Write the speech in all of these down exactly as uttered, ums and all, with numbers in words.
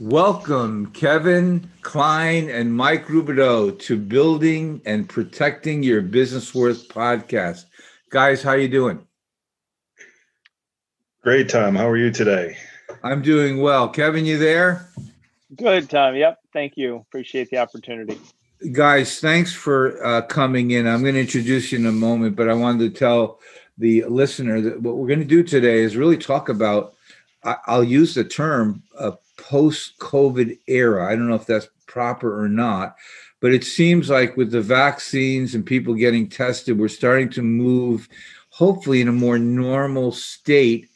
welcome Kevin Klein and Mike Rubidoux to Building and Protecting Your Business Worth podcast. Guys, how you doing? Great, Tom. How are you today? I'm doing well. Kevin, you there? Good, Tom. Yep. Thank you. Appreciate the opportunity. Guys, thanks for uh, coming in. I'm going to introduce you in a moment, but I wanted to tell the listener that what we're going to do today is really talk about, I- I'll use the term, uh, post-COVID era. I don't know if that's proper or not, but it seems like with the vaccines and people getting tested, we're starting to move, hopefully, in a more normal state.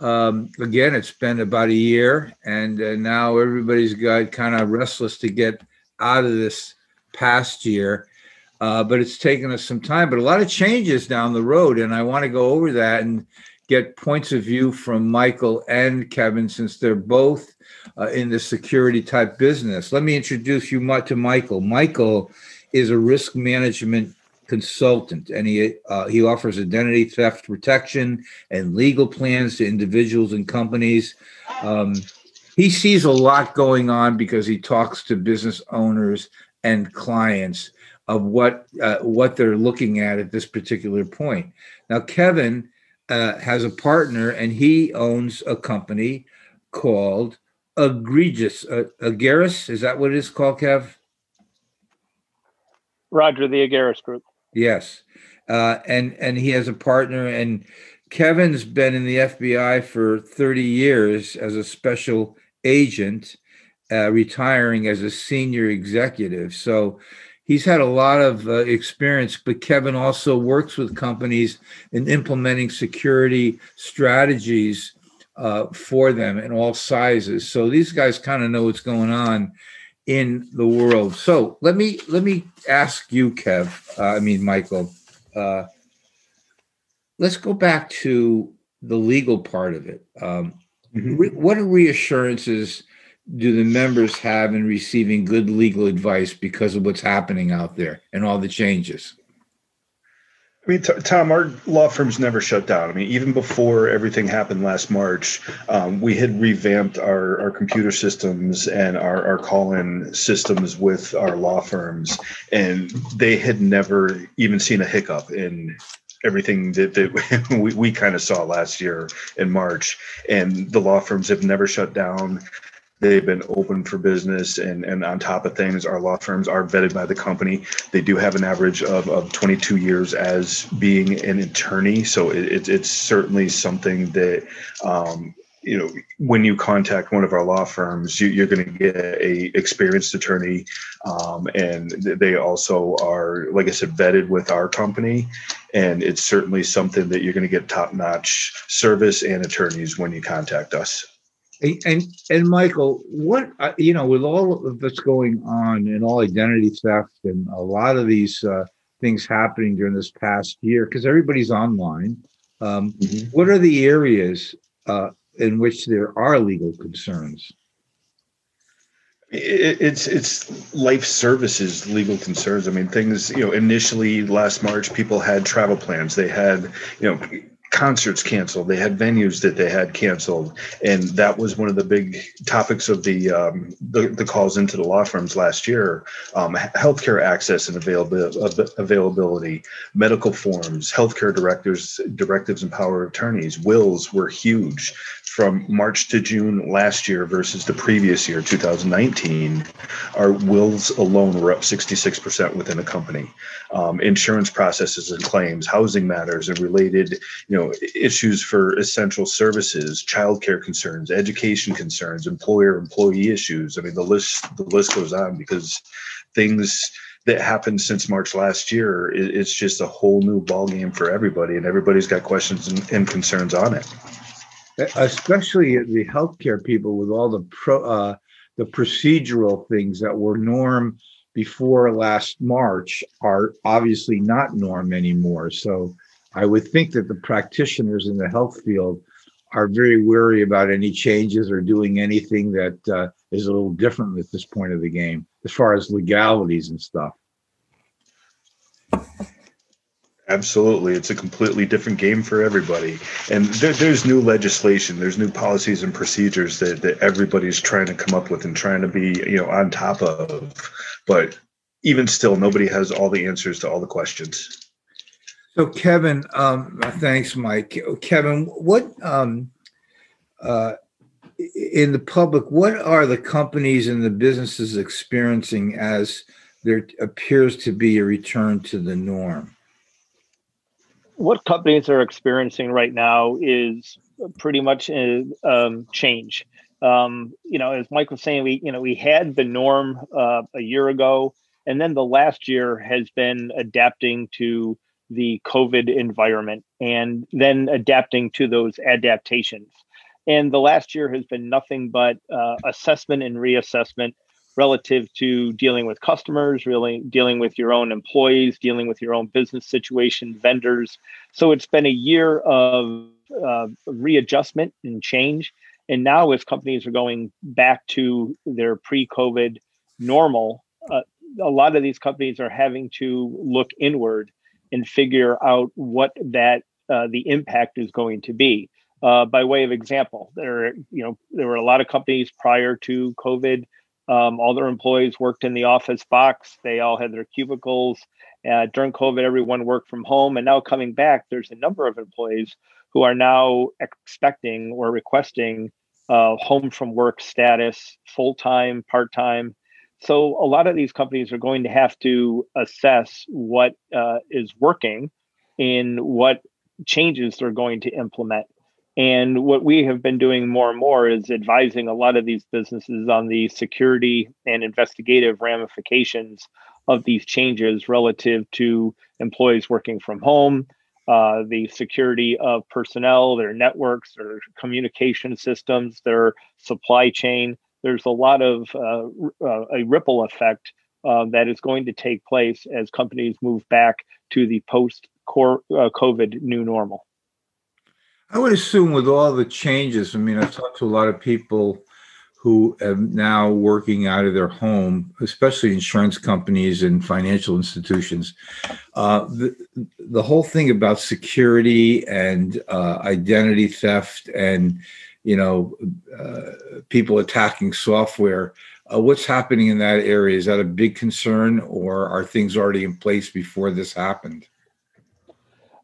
Um, again, it's been about a year, and uh, now everybody's got kind of restless to get out of this past year, uh, but it's taken us some time, but a lot of changes down the road, and I want to go over that and get points of view from Michael and Kevin, since they're both uh, in the security type business. Let me introduce you to Michael. Michael is a risk management consultant, and he uh, he offers identity theft protection and legal plans to individuals and companies. Um, he sees a lot going on because he talks to business owners and clients of what uh, what they're looking at at this particular point. Now, Kevin uh, has a partner, and he owns a company called Ageris. Uh, Ageris, is that what it is called, Kev? Roger, the Ageris Group. Yes, uh, and and he has a partner, and Kevin's been in the F B I for thirty years as a special agent, uh, retiring as a senior executive. So he's had a lot of uh, experience, but Kevin also works with companies in implementing security strategies uh, for them in all sizes. So these guys kind of know what's going on in the world. So let me let me ask you, Kev, uh, I mean, Michael, uh, let's go back to the legal part of it. Um, mm-hmm. re- what reassurances do the members have in receiving good legal advice because of what's happening out there and all the changes? I mean, t- Tom, our law firms never shut down. I mean, even before everything happened last March, um, we had revamped our, our computer systems and our, our call-in systems with our law firms, and they had never even seen a hiccup in everything that, that we, we kind of saw last year in March. And the law firms have never shut down. They've been open for business and, and on top of things, our law firms are vetted by the company. They do have an average of, of twenty-two years as being an attorney. So it, it, it's certainly something that, um, you know, when you contact one of our law firms, you, you're going to get a experienced attorney. Um, and they also are, like I said, vetted with our company. And it's certainly something that you're going to get top-notch service and attorneys when you contact us. And and Michael, what, you know, with all of that's going on and all identity theft and a lot of these uh, things happening during this past year, because everybody's online, um, mm-hmm. what are the areas uh, in which there are legal concerns? It's it's life services, legal concerns. I mean, things, you know, initially last March, people had travel plans. They had, you know, concerts canceled. They had venues that they had canceled. And that was one of the big topics of the um, the, the calls into the law firms last year. Um, healthcare access and availab- availability, medical forms, healthcare directors, directives and power of attorneys, wills were huge. from March to June last year versus the previous year, two thousand nineteen, our wills alone were up sixty-six percent within a company. Um, insurance processes and claims, housing matters and related, you know, issues for essential services, childcare concerns, education concerns, employer employee issues. I mean, the list the list goes on, because things that happened since March last year, it's just a whole new ballgame for everybody, and everybody's got questions and, and concerns on it. Especially the healthcare people, with all the pro, uh, the procedural things that were norm before last March are obviously not norm anymore. So I would think that the practitioners in the health field are very wary about any changes or doing anything that uh, is a little different at this point of the game, as far as legalities and stuff. Absolutely. It's a completely different game for everybody. And there, there's new legislation, there's new policies and procedures that, that everybody's trying to come up with and trying to be, you know, on top of. But even still, nobody has all the answers to all the questions. So, Kevin, um, thanks, Mike. Kevin, what um, uh, in the public, what are the companies and the businesses experiencing as there appears to be a return to the norm? What companies are experiencing right now is pretty much a, um, change. Um, you know, as Mike was saying, we you know we had the norm uh, a year ago, and then the last year has been adapting to the COVID environment and then adapting to those adaptations. And the last year has been nothing but uh, assessment and reassessment relative to dealing with customers, really dealing with your own employees, dealing with your own business situation, vendors. So it's been a year of uh, readjustment and change. And now if companies are going back to their pre-COVID normal, uh, a lot of these companies are having to look inward and figure out what that uh, the impact is going to be. Uh, by way of example, there you know there were a lot of companies prior to COVID. Um, all their employees worked in the office box. They all had their cubicles. Uh, during COVID, everyone worked from home. And now coming back, there's a number of employees who are now expecting or requesting uh, home from work status, full-time, part-time. So a lot of these companies are going to have to assess what uh, is working and what changes they're going to implement. And what we have been doing more and more is advising a lot of these businesses on the security and investigative ramifications of these changes relative to employees working from home, uh, the security of personnel, their networks, their communication systems, their supply chain. There's a lot of uh, uh, a ripple effect uh, that is going to take place as companies move back to the post-COVID new normal. I would assume with all the changes, I mean, I've talked to a lot of people who are now working out of their home, especially insurance companies and financial institutions. Uh, the, the whole thing about security and uh, identity theft and, you know, uh, people attacking software, uh, what's happening in that area? Is that a big concern, or are things already in place before this happened?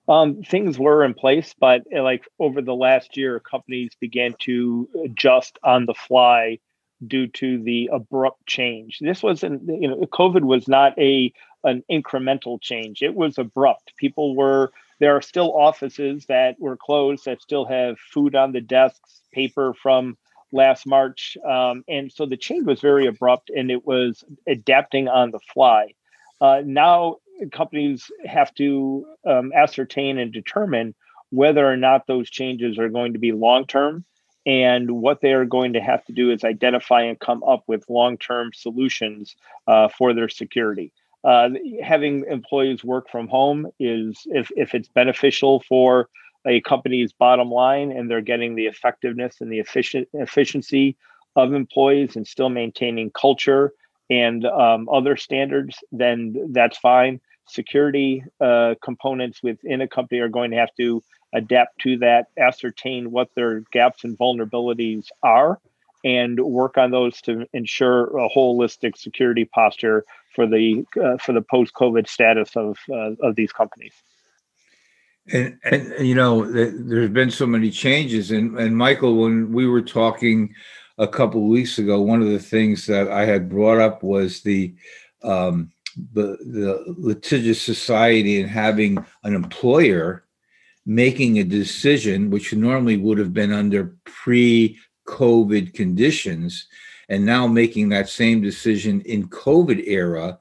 Um, things were in place, but uh, like over the last year, companies began to adjust on the fly due to the abrupt change. This wasn't, you know, COVID was not a an incremental change. It was abrupt. People were, there are still offices that were closed that still have food on the desks, paper from last March. Um, and so the change was very abrupt, and it was adapting on the fly. Uh, now, companies have to um, ascertain and determine whether or not those changes are going to be long-term, and what they are going to have to do is identify and come up with long-term solutions uh, for their security. Uh, having employees work from home is, if, if it's beneficial for a company's bottom line and they're getting the effectiveness and the efficient efficiency of employees and still maintaining culture and um, other standards, then that's fine. Security uh, components within a company are going to have to adapt to that, ascertain what their gaps and vulnerabilities are, and work on those to ensure a holistic security posture for the uh, for the post-COVID status of uh, of these companies. And, and, you know, there's been so many changes. And, and Michael, when we were talking a couple of weeks ago, one of the things that I had brought up was the um, the, the litigious society and having an employer making a decision which normally would have been under pre-COVID conditions, and now making that same decision in COVID era.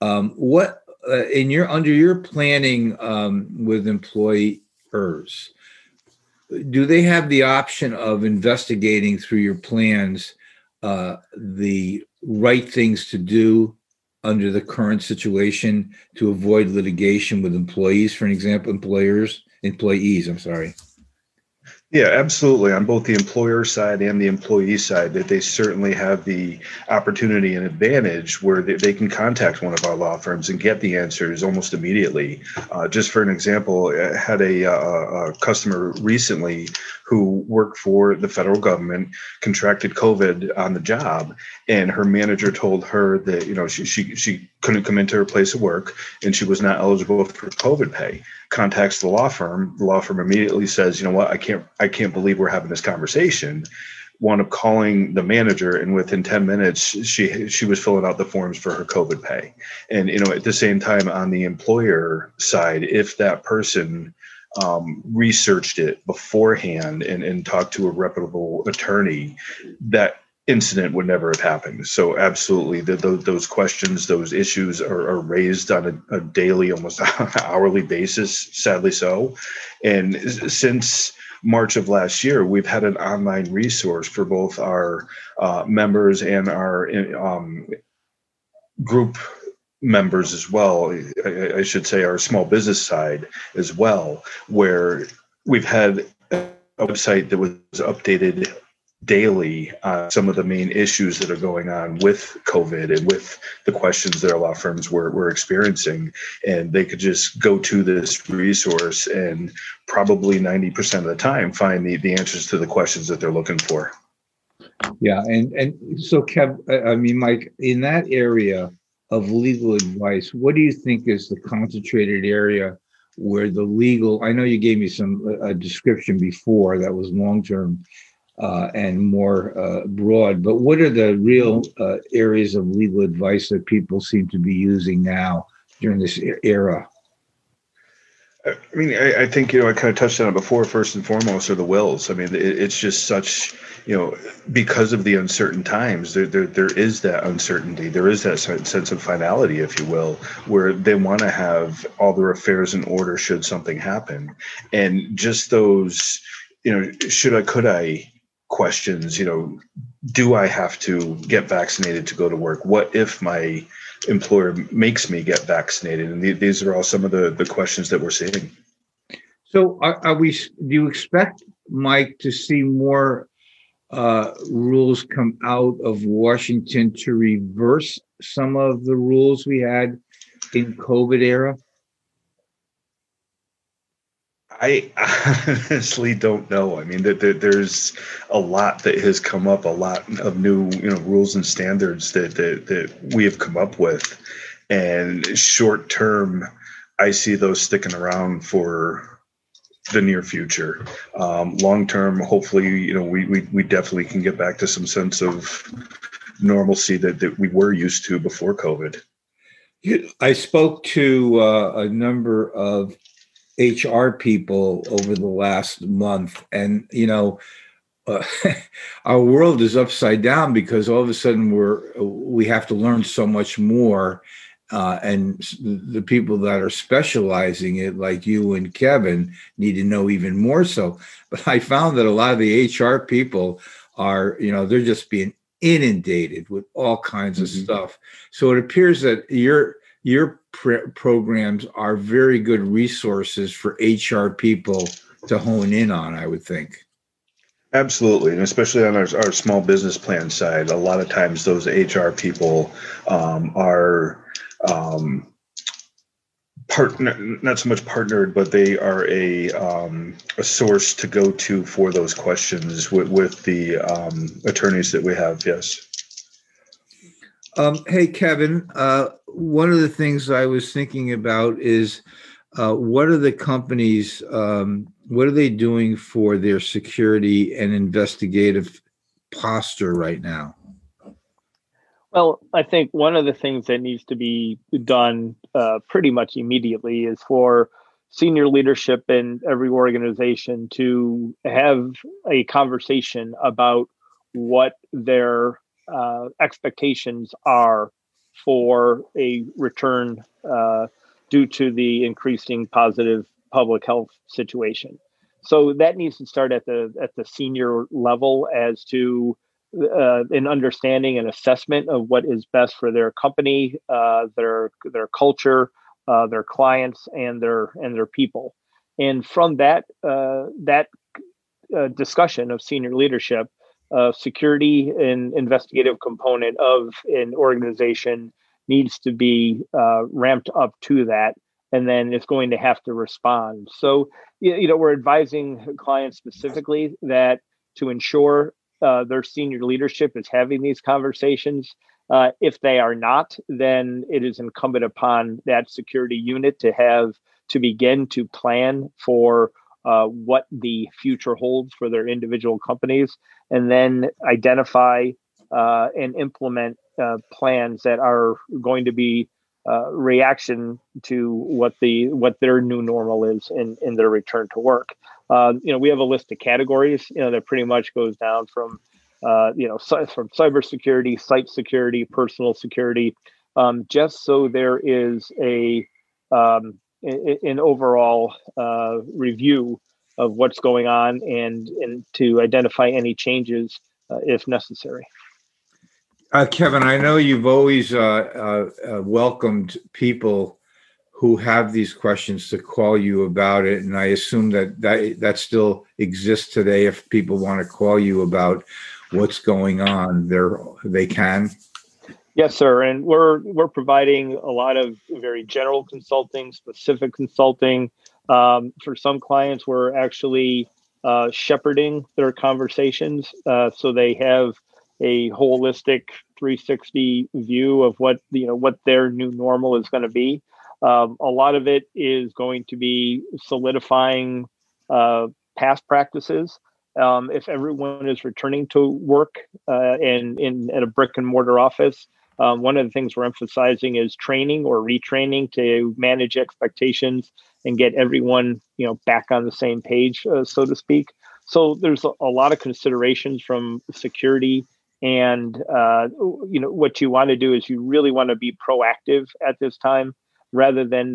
Um, what uh, in your under your planning um, with employers, do they have the option of investigating through your plans uh, the right things to do under the current situation to avoid litigation with employees, for example, employers, employees, I'm sorry. Yeah, absolutely. On both the employer side and the employee side, that they certainly have the opportunity and advantage where they, they can contact one of our law firms and get the answers almost immediately. Uh, just for an example, I had a, a, a customer recently who worked for the federal government, contracted COVID on the job, and her manager told her that, you know, she she she couldn't come into her place of work and she was not eligible for COVID pay. Contacts the law firm. The law firm immediately says, you know what, I can't I can't believe we're having this conversation. Wound up calling the manager, and within ten minutes, she she was filling out the forms for her COVID pay. And, you know, at the same time, on the employer side, if that person um, researched it beforehand and, and talked to a reputable attorney, that incident would never have happened. So absolutely, the, the, those questions, those issues are, are raised on a, a daily, almost hourly basis, sadly so. And since March of last year, we've had an online resource for both our uh, members and our um, group members as well. I, I should say our small business side as well, where we've had a website that was updated daily on some of the main issues that are going on with COVID and with the questions that our law firms were, were experiencing. And they could just go to this resource and probably ninety percent of the time find the, the answers to the questions that they're looking for. Yeah. And, and so, Kev, I mean, Mike, in that area of legal advice, what do you think is the concentrated area where the legal, I know you gave me some a description before that was long-term Uh, and more uh, broad, but what are the real uh, areas of legal advice that people seem to be using now during this era? I mean, I, I think, you know, I kind of touched on it before. First and foremost are the wills. I mean, it, it's just such, you know, because of the uncertain times, there, there there is that uncertainty. There is that sense of finality, if you will, where they want to have all their affairs in order should something happen. And just those, you know, should I, could I, questions, you know, do I have to get vaccinated to go to work? What if my employer makes me get vaccinated? And th- these are all some of the, the questions that we're seeing. So are, are we, do you expect, Mike, to see more uh, rules come out of Washington to reverse some of the rules we had in COVID era? I honestly don't know. I mean, there, there, there's a lot that has come up, a lot of new, you know, rules and standards that, that, that we have come up with. And short term, I see those sticking around for the near future. Um, long term, hopefully, you know, we, we, we definitely can get back to some sense of normalcy that, that we were used to before COVID. I spoke to uh, a number of H R people over the last month. And, you know, uh, our world is upside down because all of a sudden we're, we have to learn so much more. Uh, and the people that are specializing it, like you and Kevin, need to know even more so. But I found that a lot of the H R people are, you know, they're just being inundated with all kinds mm-hmm. of stuff. So it appears that you're, Your pr- programs are very good resources for H R people to hone in on, I would think. Absolutely. And especially on our, our small business plan side, a lot of times those H R people um, are um, partner, not so much partnered, but they are a, um, a source to go to for those questions with, with the um, attorneys that we have. Yes. Um, hey, Kevin, uh, one of the things I was thinking about is uh, what are the companies, um, what are they doing for their security and investigative posture right now? Well, I think one of the things that needs to be done uh, pretty much immediately is for senior leadership in every organization to have a conversation about what their uh, expectations are for a return uh, due to the increasing positive public health situation. So that needs to start at the at the senior level as to uh, an understanding and assessment of what is best for their company, uh, their their culture, uh, their clients, and their and their people. And from that uh, that uh, discussion of senior leadership, Uh, security and investigative component of an organization needs to be uh, ramped up to that, and then it's going to have to respond. So, you know, we're advising clients specifically that to ensure uh, their senior leadership is having these conversations. Uh, if they are not, then it is incumbent upon that security unit to have to begin to plan for Uh, what the future holds for their individual companies, and then identify uh, and implement uh, plans that are going to be uh, reaction to what the what their new normal is in, in their return to work. Uh, you know, we have a list of categories, you know, that pretty much goes down from uh, you know from cybersecurity, site security, personal security, um, just so there is a um, an overall uh, review of what's going on and, and to identify any changes uh, if necessary. Uh, Kevin, I know you've always uh, uh, welcomed people who have these questions to call you about it. And I assume that, that that still exists today. If people want to call you about what's going on, they're, they can. Yes, sir. And we're we're providing a lot of very general consulting, specific consulting. Um, for some clients, we're actually uh, shepherding their conversations, uh, so they have a holistic three sixty view of what you know what their new normal is going to be. Um, a lot of it is going to be solidifying uh, past practices. Um, if everyone is returning to work uh, and in at a brick and mortar office. Um, one of the things we're emphasizing is training or retraining to manage expectations and get everyone, you know, back on the same page, uh, so to speak. So there's a, a lot of considerations from security, and uh, you know, what you want to do is you really want to be proactive at this time, rather than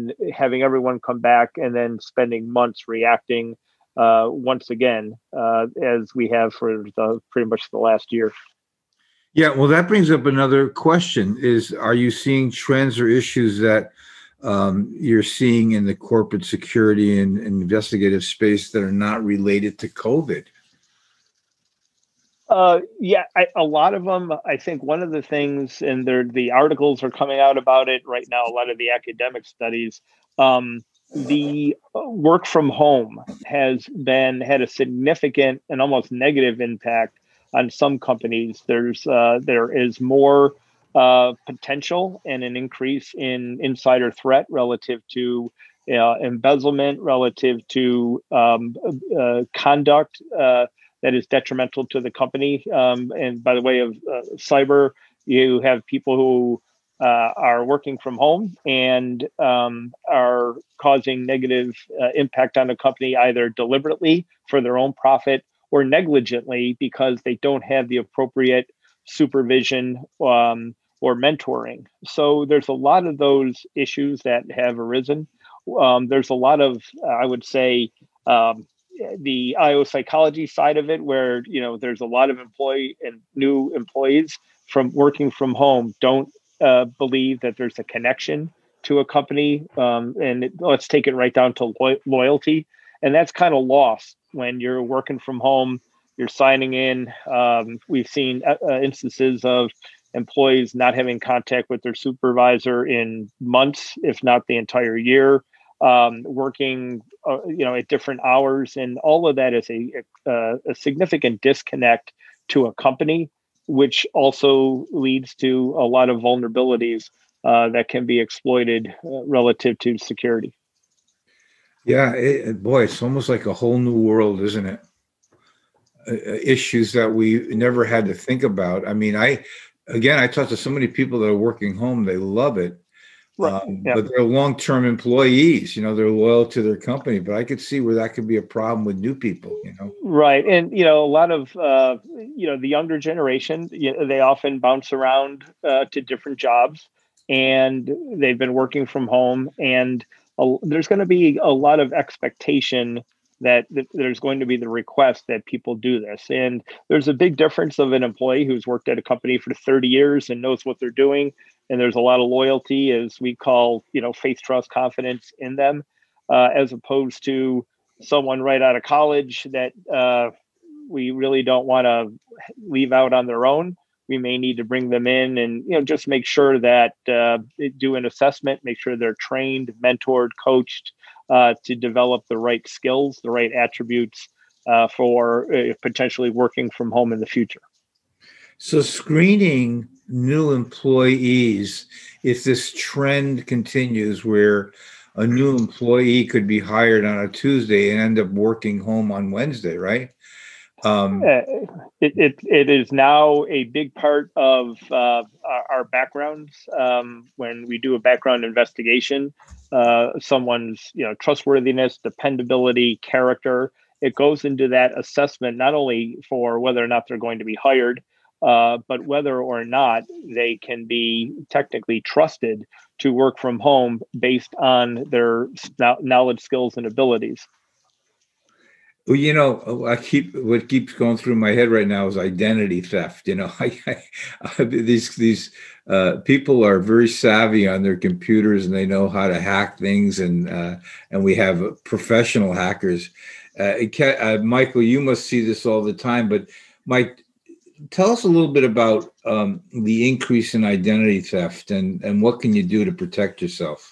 having everyone come back and then spending months reacting uh, once again, uh, as we have for the, pretty much the last year. Yeah, well, that brings up another question is, are you seeing trends or issues that um, you're seeing in the corporate security and, and investigative space that are not related to COVID? Uh, yeah, I, a lot of them. I think one of the things, and the articles are coming out about it right now, a lot of the academic studies, um, the work from home has been had a significant and almost negative impact on some companies. There's uh, there is more uh, potential and an increase in insider threat relative to uh, embezzlement, relative to um, uh, conduct uh, that is detrimental to the company. Um, and by the way of uh, cyber, you have people who uh, are working from home and um, are causing negative uh, impact on the company, either deliberately for their own profit or negligently because they don't have the appropriate supervision um, or mentoring. So there's a lot of those issues that have arisen. Um, there's a lot of, uh, I would say, um, the I O psychology side of it, where you know there's a lot of employee and new employees from working from home don't uh, believe that there's a connection to a company, um, and it, let's take it right down to lo- loyalty, and that's kind of lost. When you're working from home, you're signing in. Um, we've seen uh, instances of employees not having contact with their supervisor in months, if not the entire year, um, working uh, you know, at different hours. And all of that is a, a, a significant disconnect to a company, which also leads to a lot of vulnerabilities uh, that can be exploited uh, relative to security. Yeah, it, boy, it's almost like a whole new world, isn't it? Uh, issues that we never had to think about. I mean, I, again, I talk to so many people that are working home. They love it, right. um, yeah. but they're long-term employees. You know, they're loyal to their company. But I could see where that could be a problem with new people. You know, right? And you know, a lot of uh, you know the younger generation, you know, they often bounce around uh, to different jobs, and they've been working from home. And a, there's going to be a lot of expectation that th- there's going to be the request that people do this. And there's a big difference of an employee who's worked at a company for thirty years and knows what they're doing. And there's a lot of loyalty, as we call, you know, faith, trust, confidence in them, uh, as opposed to someone right out of college that uh, we really don't want to leave out on their own. We may need to bring them in and, you know, just make sure that uh, do an assessment, make sure they're trained, mentored, coached, Uh, to develop the right skills, the right attributes uh, for uh, potentially working from home in the future. So screening new employees, if this trend continues where a new employee could be hired on a Tuesday and end up working home on Wednesday, right? Um, uh, it, it it is now a big part of uh, our, our backgrounds. Um, when we do a background investigation, uh, someone's you know trustworthiness, dependability, character, it goes into that assessment not only for whether or not they're going to be hired, uh, but whether or not they can be technically trusted to work from home based on their knowledge, skills, and abilities. Well, you know, I keep what keeps going through my head right now is identity theft. You know, I, I, I, these these uh, people are very savvy on their computers and they know how to hack things. And uh, and we have professional hackers. Uh, can, uh, Michael, you must see this all the time. But Mike, tell us a little bit about um, the increase in identity theft and, and what can you do to protect yourself?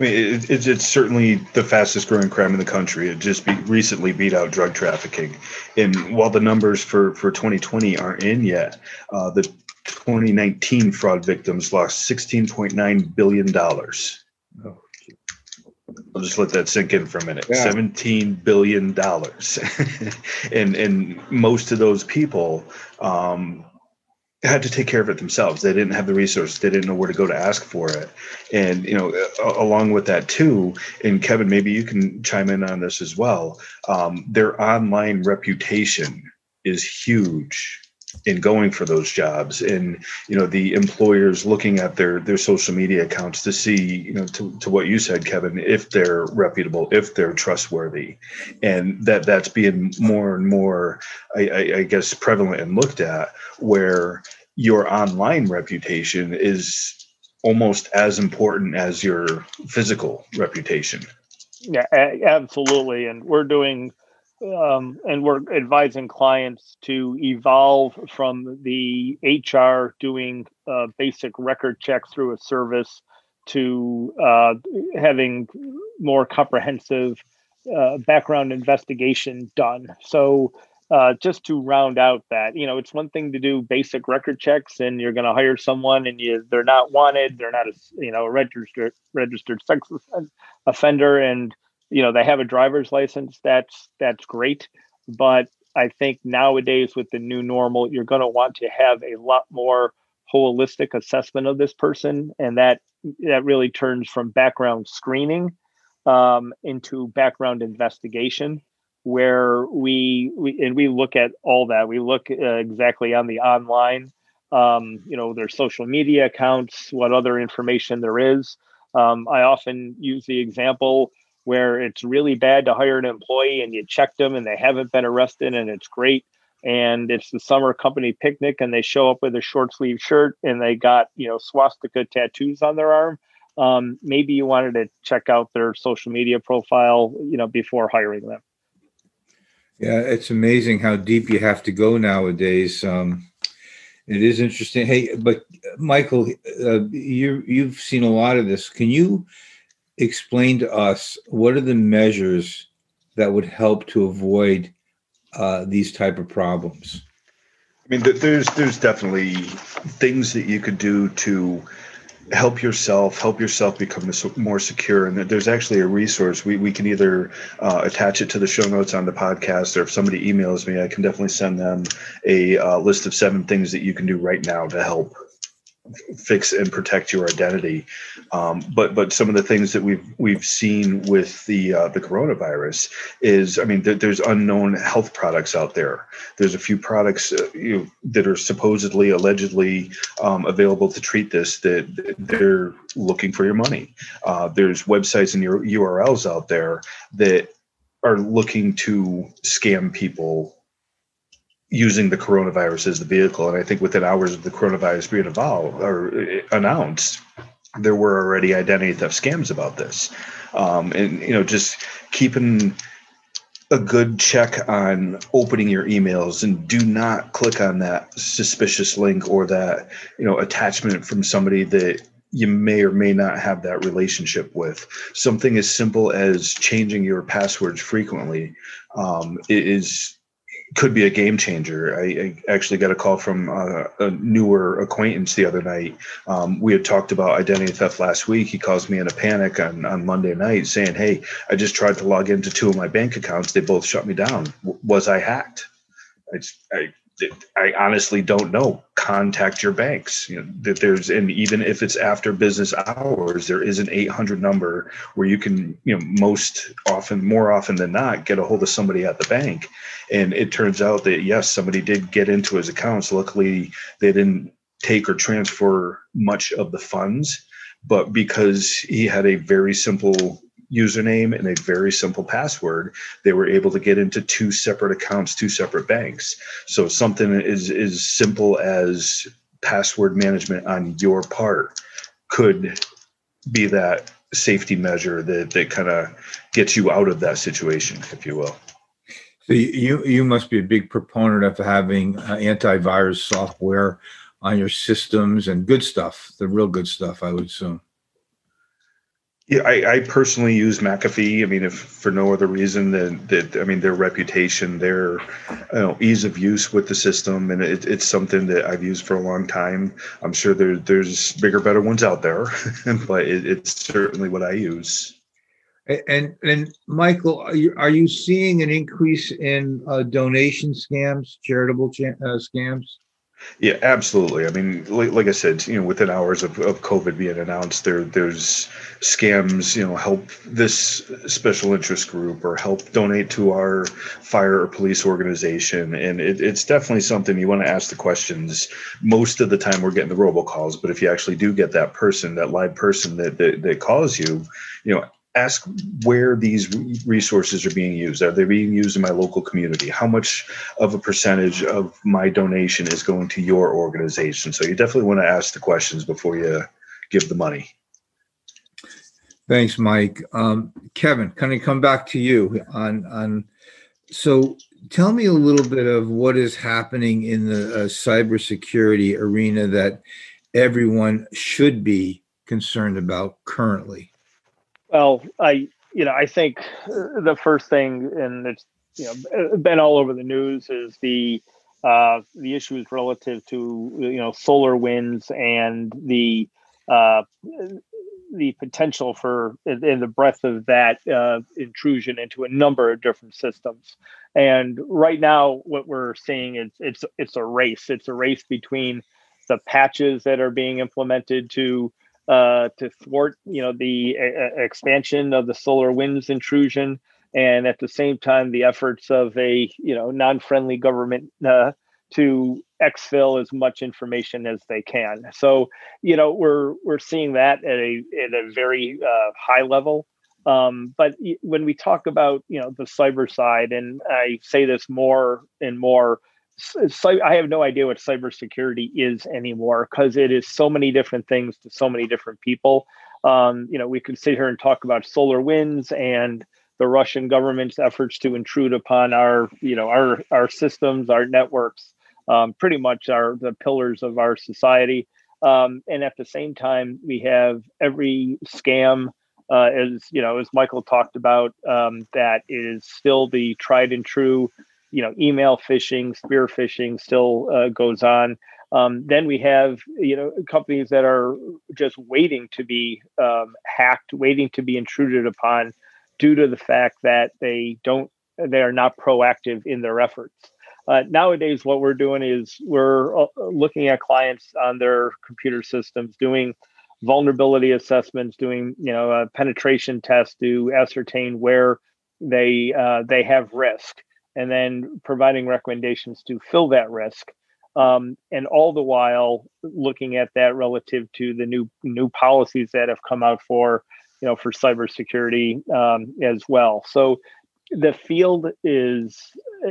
I mean, it, it's, it's certainly the fastest growing crime in the country. It just be, recently beat out drug trafficking. And while the numbers for, for twenty twenty aren't in yet, uh, the twenty nineteen fraud victims lost sixteen point nine billion dollars. Oh. I'll just let that sink in for a minute. Yeah. seventeen billion dollars. and, and most of those people um, had to take care of it themselves. They didn't have the resources. They didn't know where to go to ask for it. And, you know, along with that too, and Kevin, maybe you can chime in on this as well. Um, their online reputation is huge in going for those jobs. And, you know, the employers looking at their, their social media accounts to see, you know, to, to what you said, Kevin, if they're reputable, if they're trustworthy, and that that's being more and more, I, I, I guess, prevalent and looked at, where your online reputation is almost as important as your physical reputation. Yeah, absolutely. And we're doing Um, and we're advising clients to evolve from the H R doing uh, basic record check through a service to uh, having more comprehensive uh, background investigation done. So uh, just to round out that, you know, it's one thing to do basic record checks and you're going to hire someone and you, they're not wanted, they're not a, you know, a registered, registered sex offender, and you know, they have a driver's license. That's that's great. But I think nowadays with the new normal, you're going to want to have a lot more holistic assessment of this person. And that that really turns from background screening um, into background investigation, where we, we and we look at all that. We look uh, exactly on the online, um, you know, their social media accounts, what other information there is. Um, I often use the example where it's really bad to hire an employee and you check them and they haven't been arrested and it's great. And it's the summer company picnic and they show up with a short sleeve shirt and they got, you know, swastika tattoos on their arm. Um, maybe you wanted to check out their social media profile, you know, before hiring them. Yeah. It's amazing how deep you have to go nowadays. Um, it is interesting. Hey, but Michael, uh, you, you've seen a lot of this. Can you explain to us what are the measures that would help to avoid uh, these type of problems? I mean, there's there's definitely things that you could do to help yourself, help yourself become more secure. And there's actually a resource. We, we can either uh, attach it to the show notes on the podcast, or if somebody emails me, I can definitely send them a uh, list of seven things that you can do right now to help fix and protect your identity. Um, but but some of the things that we've we've seen with the uh, the coronavirus is, I mean, th- there's unknown health products out there. There's a few products uh, you know, that are supposedly, allegedly um, available to treat this, that they're looking for your money. Uh, there's websites and your U R Ls out there that are looking to scam people using the coronavirus as the vehicle. And I think within hours of the coronavirus being evolved or announced, there were already identity theft scams about this. Um, and, you know, just keeping a good check on opening your emails, and do not click on that suspicious link or that, you know, attachment from somebody that you may or may not have that relationship with. Something as simple as changing your passwords frequently um, is, could be a game changer. I, I actually got a call from uh, a newer acquaintance the other night. Um, we had talked about identity theft last week. He calls me in a panic on, on Monday night saying, "Hey, I just tried to log into two of my bank accounts. They both shut me down. W- was I hacked?" I, I, I honestly don't know. Contact your banks. You know, that there's, and even if it's after business hours, there is an eight hundred number where you can, you know, most often, more often than not, get a hold of somebody at the bank. And it turns out that yes, somebody did get into his accounts. Luckily, they didn't take or transfer much of the funds, but because he had a very simple username and a very simple password, they were able to get into two separate accounts, two separate banks. So something as, as simple as password management on your part could be that safety measure that, that kind of gets you out of that situation, if you will. So you, you must be a big proponent of having uh, antivirus software on your systems and good stuff, the real good stuff, I would assume. Yeah, I, I personally use McAfee. I mean, if for no other reason than that, I mean, their reputation, their you know, ease of use with the system, and it, it's something that I've used for a long time. I'm sure there, there's bigger, better ones out there, but it, it's certainly what I use. And and Michael, are you, are you seeing an increase in uh, donation scams, charitable cha- uh, scams? Yeah, absolutely. I mean, like, like I said, you know, within hours of, of COVID being announced, there there's scams, you know, help this special interest group or help donate to our fire or police organization. And it, it's definitely something you want to ask the questions. Most of the time we're getting the robocalls, but if you actually do get that person, that live person that, that, that calls you, you know, ask where these resources are being used. Are they being used in my local community? How much of a percentage of my donation is going to your organization? So you definitely want to ask the questions before you give the money. Thanks, Mike. Um, Kevin, can I come back to you on, on, so tell me a little bit of what is happening in the uh, cybersecurity arena that everyone should be concerned about currently. Well, I, you know, I think the first thing, and it's, you know, been all over the news, is the uh, the issues relative to, you know, SolarWinds and the uh, the potential for, and the breadth of that uh, intrusion into a number of different systems. And right now, what we're seeing is it's it's a race. It's a race between the patches that are being implemented to. Uh, to thwart, you know, the uh, expansion of the SolarWinds intrusion, and at the same time, the efforts of a, you know, non-friendly government uh, to exfil as much information as they can. So, you know, we're we're seeing that at a at a very uh, high level. Um, but when we talk about, you know, the cyber side, and I say this more and more. So I have no idea what cybersecurity is anymore, because it is so many different things to so many different people. Um, you know, we could sit here and talk about SolarWinds and the Russian government's efforts to intrude upon our, you know, our our systems, our networks, um, pretty much our the pillars of our society. Um, and at the same time, we have every scam, uh, as you know, as Michael talked about, um, that is still the tried and true. You know, email phishing, spear phishing still uh, goes on. Um, then we have, you know, companies that are just waiting to be um, hacked, waiting to be intruded upon due to the fact that they don't, they are not proactive in their efforts. Uh, nowadays, what we're doing is we're looking at clients on their computer systems, doing vulnerability assessments, doing, you know, uh, penetration tests to ascertain where they uh, they have risk, and then providing recommendations to fill that risk. Um, and all the while looking at that relative to the new new policies that have come out for, you know, for cybersecurity um, as well. So the field is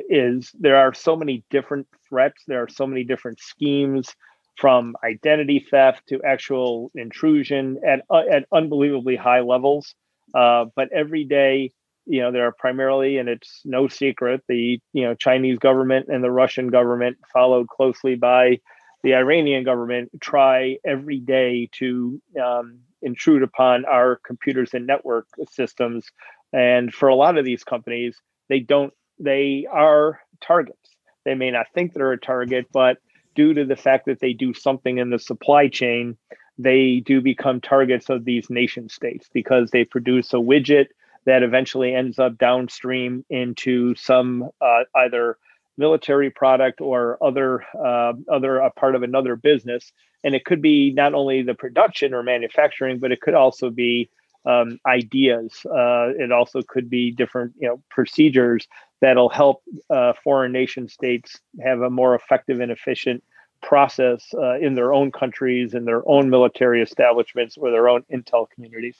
is there are so many different threats. There are so many different schemes, from identity theft to actual intrusion at uh, at unbelievably high levels. Uh, but every day, you know, there are primarily, and it's no secret, the, you know, Chinese government and the Russian government, followed closely by the Iranian government, try every day to um, intrude upon our computers and network systems. And for a lot of these companies, they don't, they are targets. They may not think they're a target, but due to the fact that they do something in the supply chain, they do become targets of these nation states because they produce a widget that eventually ends up downstream into some uh, either military product or other uh, other a part of another business. And it could be not only the production or manufacturing, but it could also be um, ideas. Uh, it also could be different, you know, procedures that'll help uh, foreign nation states have a more effective and efficient process uh, in their own countries, in their own military establishments, or their own intel communities.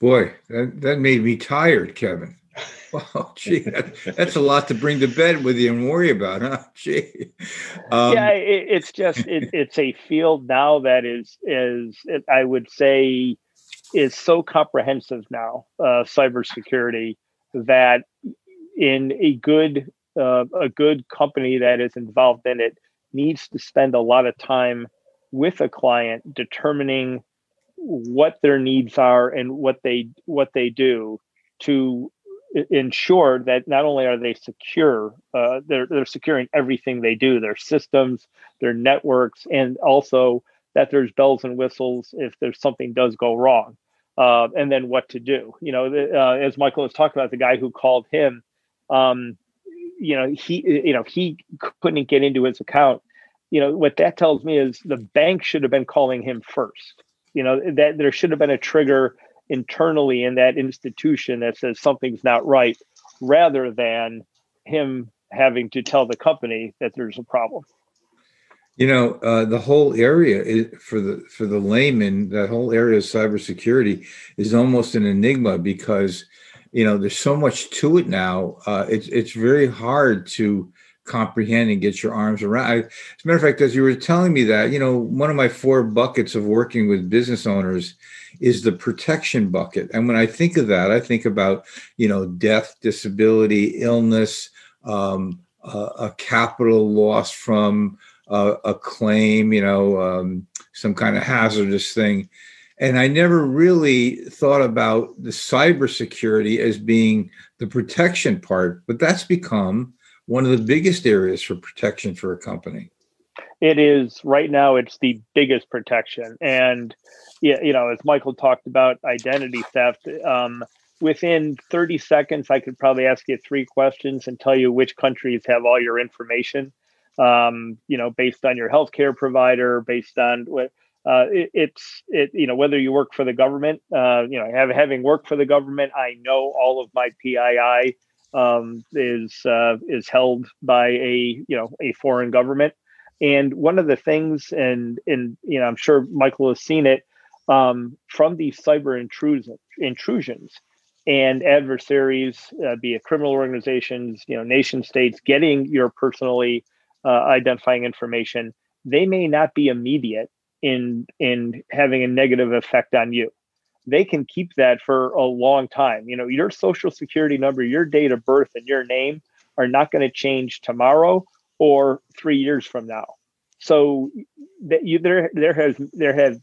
Boy, that, that made me tired, Kevin. Wow, gee, that, that's a lot to bring to bed with you and worry about, huh? Gee. Um, yeah, it, it's just, it, it's a field now that is, is it, I would say, is so comprehensive now, uh, cybersecurity, that in a good, uh, a good company that is involved in it needs to spend a lot of time with a client determining what their needs are and what they what they do to ensure that not only are they secure, uh, they're they're securing everything they do, their systems, their networks, and also that there's bells and whistles if there's something does go wrong, uh, and then what to do. You know, the, uh, as Michael was talking about, the guy who called him, um, you know, he you know he couldn't get into his account. You know, what that tells me is the bank should have been calling him first. You know, that there should have been a trigger internally in that institution that says something's not right, rather than him having to tell the company that there's a problem. You know, uh, the whole area is, for the for the layman, that whole area of cybersecurity is almost an enigma because, you know, there's so much to it now. Uh, it's it's very hard to comprehend and get your arms around. I, as a matter of fact, as you were telling me that, you know, one of my four buckets of working with business owners is the protection bucket. And when I think of that, I think about, you know, death, disability, illness, um, uh, a capital loss from uh, a claim, you know, um, some kind of hazardous thing. And I never really thought about the cybersecurity as being the protection part, but that's become one of the biggest areas for protection for a company. It is right now. It's the biggest protection, and you know, as Michael talked about identity theft, um, within thirty seconds, I could probably ask you three questions and tell you which countries have all your information. Um, you know, based on your healthcare provider, based on what uh, it, it's, it, you know, whether you work for the government. Uh, you know, have, having worked for the government, I know all of my P I I. Um, is uh, is held by a you know a foreign government, and one of the things, and and you know I'm sure Michael has seen it, um, from these cyber intrusions, intrusions, and adversaries, uh, be it criminal organizations, you know, nation states, getting your personally uh, identifying information, they may not be immediate in in having a negative effect on you. They can keep that for a long time. You know, your social security number, your date of birth, and your name are not going to change tomorrow or three years from now. So that you, there, there has there have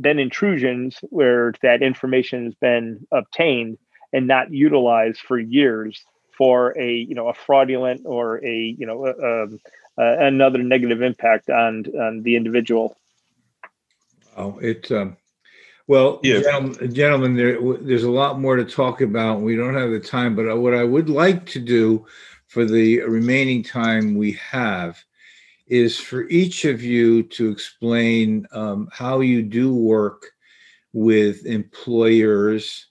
been intrusions where that information has been obtained and not utilized for years for a you know a fraudulent or a you know a, uh, another negative impact on, on the individual. Oh, it, um, well, yeah. gentlemen, gentlemen there, w- there's a lot more to talk about. We don't have the time, but what I would like to do for the remaining time we have is for each of you to explain um, how you do work with employers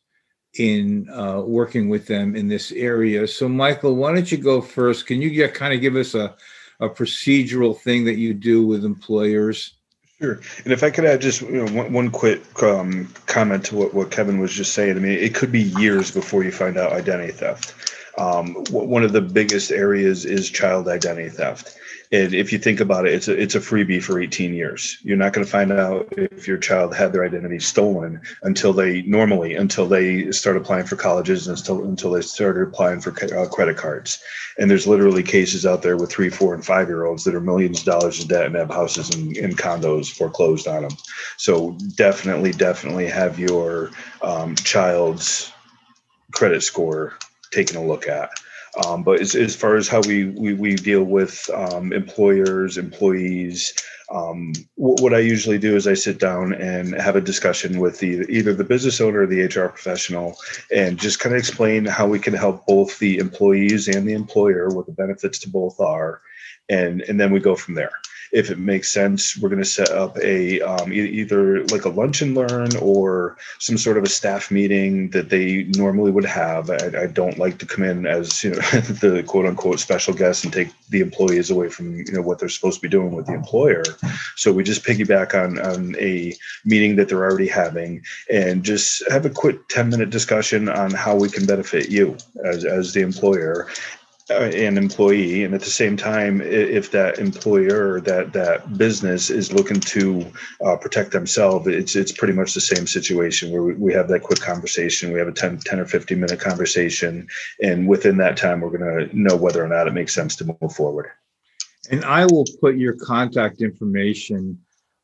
in uh, working with them in this area. So, Michael, why don't you go first? Can you get, kind of give us a, a procedural thing that you do with employers? Sure. And if I could add just you know, one, one quick um, comment to what, what Kevin was just saying. I mean, it could be years before you find out identity theft. Um, w- one of the biggest areas is child identity theft. And if you think about it, it's a, it's a freebie for eighteen years. You're not going to find out if your child had their identity stolen until they normally, until they start applying for colleges and until, until they started applying for uh, credit cards. And there's literally cases out there with three, four, and five-year-olds that are millions of dollars in debt and have houses and, and condos foreclosed on them. So definitely, definitely have your um, child's credit score taken a look at. Um, but as, as far as how we, we, we deal with um, employers, employees, um, w- what I usually do is I sit down and have a discussion with the, either the business owner or the H R professional and just kind of explain how we can help both the employees and the employer, what the benefits to both are, and, and then we go from there. If it makes sense, we're going to set up a um, e- either like a lunch and learn or some sort of a staff meeting that they normally would have. I, I don't like to come in as you know, the quote unquote special guest and take the employees away from you know what they're supposed to be doing with the employer. So we just piggyback on, on a meeting that they're already having and just have a quick ten minute discussion on how we can benefit you as, as the employer. An employee, and at the same time, if that employer or that that business is looking to uh, protect themselves, it's it's pretty much the same situation where we, we have that quick conversation. We have a ten, ten or fifteen minute conversation, and within that time, we're going to know whether or not it makes sense to move forward. And I will put your contact information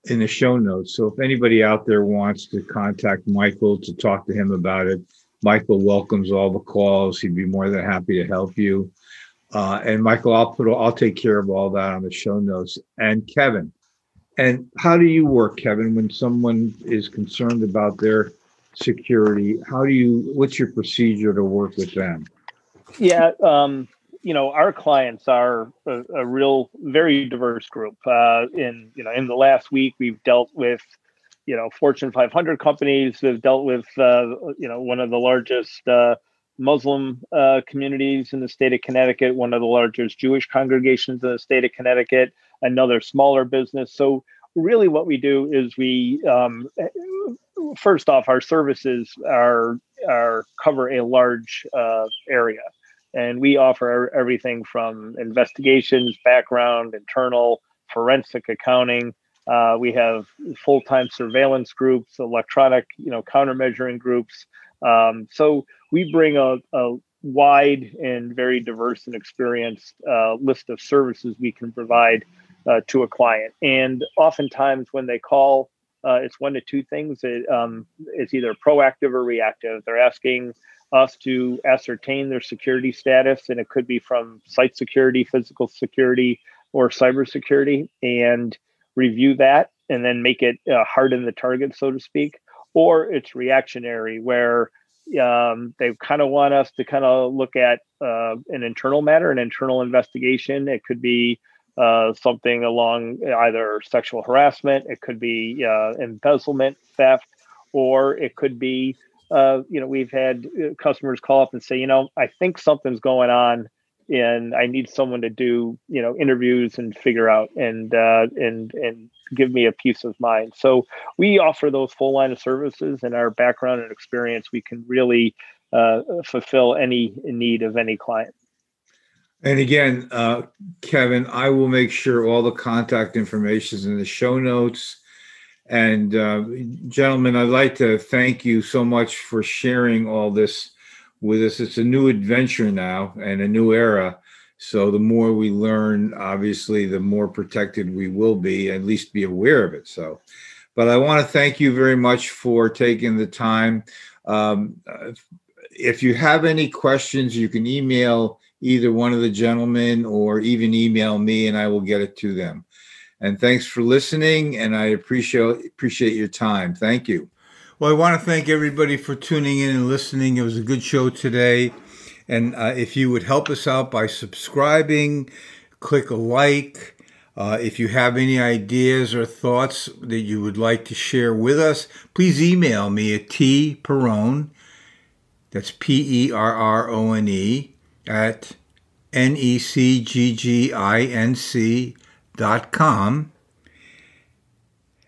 in the show notes. So if anybody out there wants to contact Michael to talk to him about it, Michael welcomes all the calls. He'd be more than happy to help you. Uh, and Michael, I'll put, I'll take care of all that on the show notes. And Kevin, and how do you work, Kevin, when someone is concerned about their security? How do you, what's your procedure to work with them? Yeah. Um, you know, our clients are a, a real, very diverse group. Uh, in, you know, in the last week, we've dealt with, you know, Fortune five hundred companies. We've dealt with, uh, you know, one of the largest, uh, Muslim uh, communities in the state of Connecticut, one of the largest Jewish congregations in the state of Connecticut, another smaller business. So really what we do is we, um, first off, our services are, are cover a large uh, area, and we offer everything from investigations, background, internal, forensic accounting. Uh, we have full-time surveillance groups, electronic, you know, countermeasuring groups. Um, so we bring a, a wide and very diverse and experienced uh, list of services we can provide uh, to a client. And oftentimes when they call, uh, it's one to two things. It, um, it's either proactive or reactive. They're asking us to ascertain their security status, and it could be from site security, physical security, or cybersecurity, and review that and then make it uh, harden the target, so to speak. Or it's reactionary, where um, they kind of want us to kind of look at uh, an internal matter, an internal investigation. It could be uh, something along either sexual harassment, it could be uh, embezzlement, theft, or it could be, uh, you know, we've had customers call up and say, you know, I think something's going on, and I need someone to do, you know, interviews and figure out and uh, and and give me a peace of mind. So we offer those full line of services, and our background and experience, we can really uh, fulfill any need of any client. And again, uh, Kevin, I will make sure all the contact information is in the show notes. And uh, gentlemen, I'd like to thank you so much for sharing all this with us. It's a new adventure now and a new era. So the more we learn, obviously, the more protected we will be, at least be aware of it. So, but I want to thank you very much for taking the time. Um, if you have any questions, you can email either one of the gentlemen or even email me and I will get it to them. And thanks for listening, and I appreciate appreciate your time. Thank you. Well, I want to thank everybody for tuning in and listening. It was a good show today. And uh, if you would help us out by subscribing, click a like. Uh, if you have any ideas or thoughts that you would like to share with us, please email me at tperrone, that's P E R R O N E, at N E C G G I N C dot com.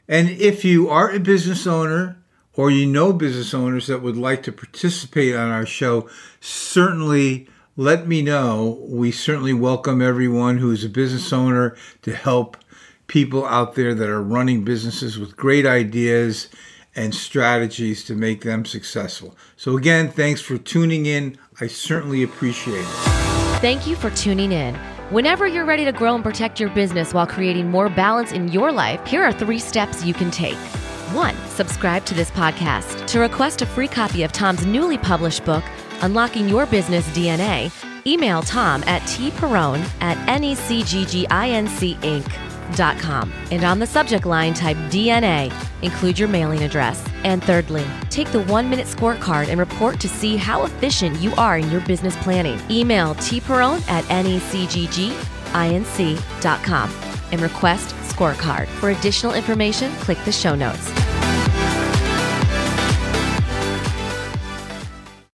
And if you are a business owner, or you know business owners that would like to participate on our show, certainly let me know. We certainly welcome everyone who is a business owner to help people out there that are running businesses with great ideas and strategies to make them successful. So again, thanks for tuning in. I certainly appreciate it. Thank you for tuning in. Whenever you're ready to grow and protect your business while creating more balance in your life, here are three steps you can take. One, subscribe to this podcast. To request a free copy of Tom's newly published book, Unlocking Your Business D N A, email Tom at tperrone at necgginc inc dot com. And on the subject line, type D N A. Include your mailing address. And thirdly, take the one-minute scorecard and report to see how efficient you are in your business planning. Email tperrone at necgginc dot com and request scorecard. For additional information, click the show notes.